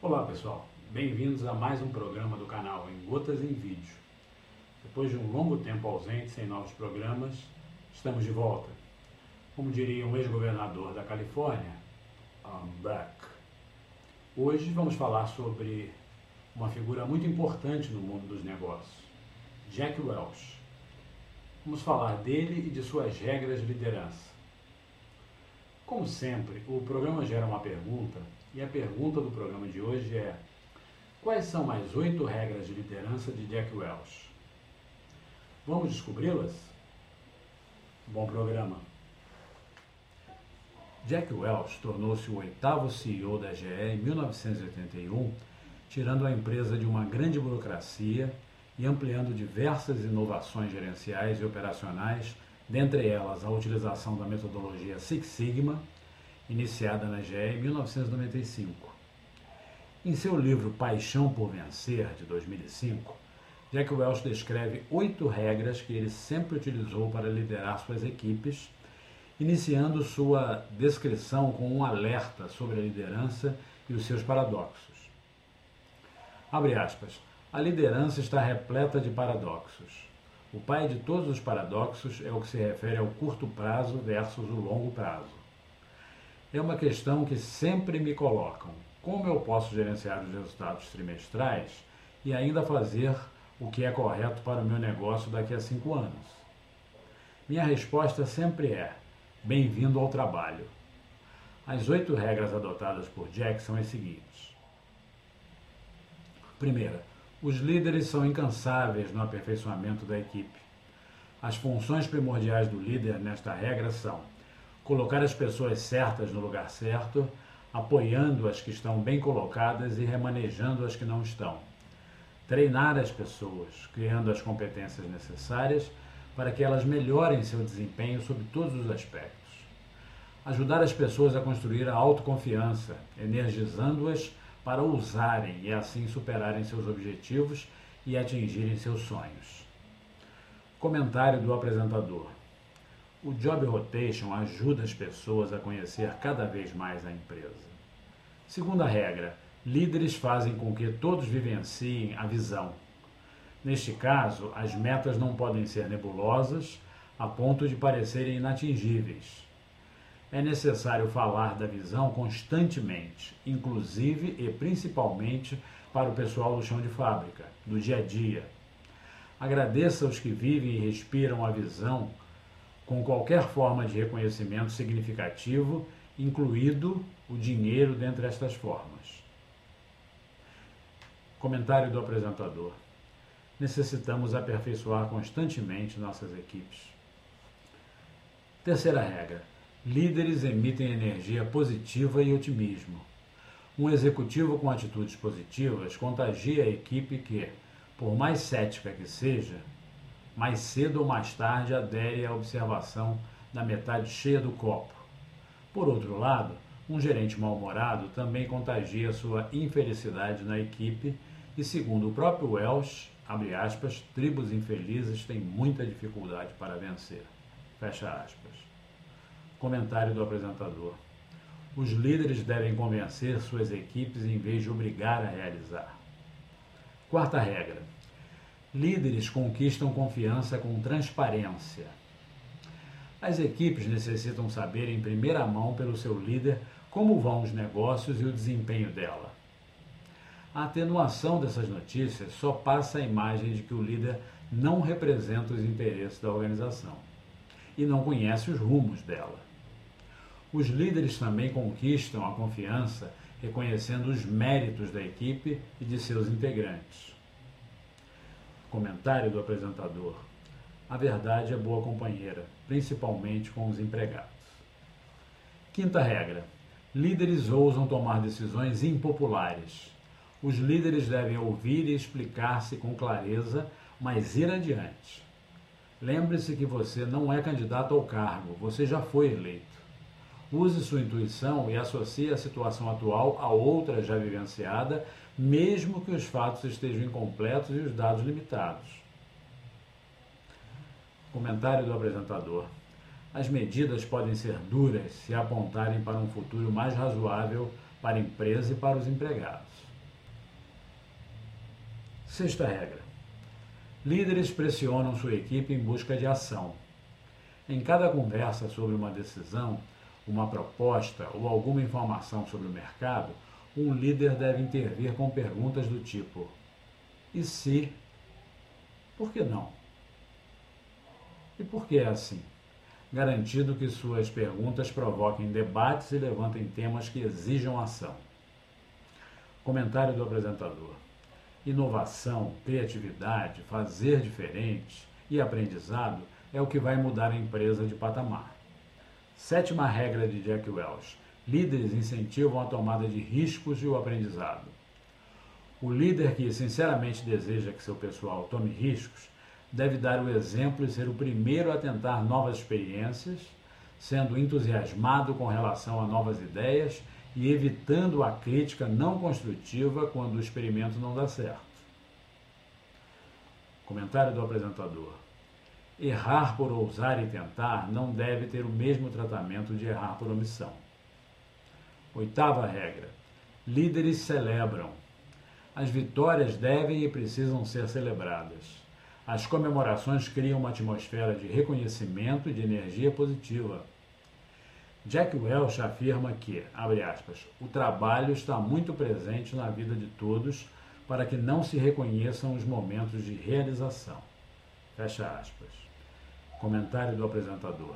Olá pessoal, bem-vindos a mais um programa do canal Em Gotas em Vídeo. Depois de um longo tempo ausente, sem novos programas, estamos de volta. Como diria um ex-governador da Califórnia, I'm back. Hoje vamos falar sobre uma figura muito importante no mundo dos negócios, Jack Welch. Vamos falar dele e de suas regras de liderança. Como sempre, o programa gera uma pergunta, e a pergunta do programa de hoje é: quais são as 8 regras de liderança de Jack Welch? Vamos descobri-las? Bom programa! Jack Welch tornou-se o 8º CEO da GE em 1981, tirando a empresa de uma grande burocracia e ampliando diversas inovações gerenciais e operacionais, dentre elas a utilização da metodologia Six Sigma, iniciada na GE em 1995. Em seu livro Paixão por Vencer, de 2005, Jack Welch descreve 8 regras que ele sempre utilizou para liderar suas equipes, iniciando sua descrição com um alerta sobre a liderança e os seus paradoxos. Abre aspas, a liderança está repleta de paradoxos. O pai de todos os paradoxos é o que se refere ao curto prazo versus o longo prazo. É uma questão que sempre me colocam. Como eu posso gerenciar os resultados trimestrais e ainda fazer o que é correto para o meu negócio daqui a 5 anos? Minha resposta sempre é, bem-vindo ao trabalho. As 8 regras adotadas por Jack são as seguintes. Primeira, os líderes são incansáveis no aperfeiçoamento da equipe. As funções primordiais do líder nesta regra são colocar as pessoas certas no lugar certo, apoiando as que estão bem colocadas e remanejando as que não estão. Treinar as pessoas, criando as competências necessárias para que elas melhorem seu desempenho sob todos os aspectos. Ajudar as pessoas a construir a autoconfiança, energizando-as para ousarem e assim superarem seus objetivos e atingirem seus sonhos. Comentário do apresentador. O Job Rotation ajuda as pessoas a conhecer cada vez mais a empresa. Segunda regra, líderes fazem com que todos vivenciem a visão. Neste caso, as metas não podem ser nebulosas a ponto de parecerem inatingíveis. É necessário falar da visão constantemente, inclusive e principalmente para o pessoal do chão de fábrica, do dia a dia. Agradeça aos que vivem e respiram a visão com qualquer forma de reconhecimento significativo, incluído o dinheiro dentre estas formas. Comentário do apresentador. Necessitamos aperfeiçoar constantemente nossas equipes. Terceira regra. Líderes emitem energia positiva e otimismo. Um executivo com atitudes positivas contagia a equipe que, por mais cética que seja, mais cedo ou mais tarde adere à observação da metade cheia do copo. Por outro lado, um gerente mal-humorado também contagia sua infelicidade na equipe e, segundo o próprio Welch, abre aspas, tribos infelizes têm muita dificuldade para vencer. Fecha aspas. Comentário do apresentador. Os líderes devem convencer suas equipes em vez de obrigar a realizar. Quarta regra. Líderes conquistam confiança com transparência. As equipes necessitam saber em primeira mão pelo seu líder como vão os negócios e o desempenho dela. A atenuação dessas notícias só passa a imagem de que o líder não representa os interesses da organização e não conhece os rumos dela. Os líderes também conquistam a confiança reconhecendo os méritos da equipe e de seus integrantes. Comentário do apresentador. A verdade é boa companheira, principalmente com os empregados. Quinta regra. Líderes ousam tomar decisões impopulares. Os líderes devem ouvir e explicar-se com clareza, mas ir adiante. Lembre-se que você não é candidato ao cargo, você já foi eleito. Use sua intuição e associe a situação atual a outra já vivenciada, mesmo que os fatos estejam incompletos e os dados limitados. Comentário do apresentador. As medidas podem ser duras se apontarem para um futuro mais razoável para a empresa e para os empregados. Sexta regra. Líderes pressionam sua equipe em busca de ação. Em cada conversa sobre uma decisão, uma proposta ou alguma informação sobre o mercado, um líder deve intervir com perguntas do tipo: e se? Por que não? E por que é assim? Garantido que suas perguntas provoquem debates e levantem temas que exijam ação. Comentário do apresentador. Inovação, criatividade, fazer diferente e aprendizado é o que vai mudar a empresa de patamar. Sétima regra de Jack Welch. Líderes incentivam a tomada de riscos e o aprendizado. O líder que sinceramente deseja que seu pessoal tome riscos deve dar o exemplo e ser o primeiro a tentar novas experiências, sendo entusiasmado com relação a novas ideias e evitando a crítica não construtiva quando o experimento não dá certo. Comentário do apresentador. Errar por ousar e tentar não deve ter o mesmo tratamento de errar por omissão. Oitava regra. Líderes celebram. As vitórias devem e precisam ser celebradas. As comemorações criam uma atmosfera de reconhecimento e de energia positiva. Jack Welch afirma que, abre aspas, o trabalho está muito presente na vida de todos para que não se reconheçam os momentos de realização. Fecha aspas. Comentário do apresentador.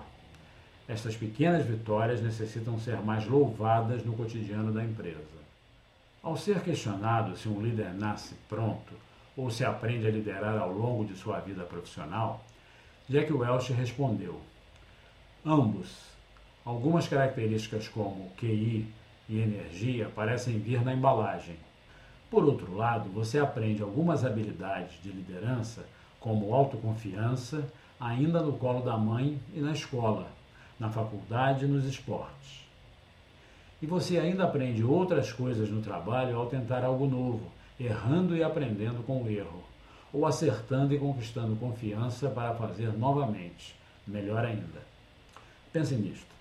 Estas pequenas vitórias necessitam ser mais louvadas no cotidiano da empresa. Ao ser questionado se um líder nasce pronto ou se aprende a liderar ao longo de sua vida profissional, Jack Welch respondeu: ambos. Algumas características como QI e energia parecem vir na embalagem. Por outro lado, você aprende algumas habilidades de liderança, como autoconfiança, ainda no colo da mãe e na escola, na faculdade e nos esportes. E você ainda aprende outras coisas no trabalho ao tentar algo novo, errando e aprendendo com o erro, ou acertando e conquistando confiança para fazer novamente, melhor ainda. Pense nisto.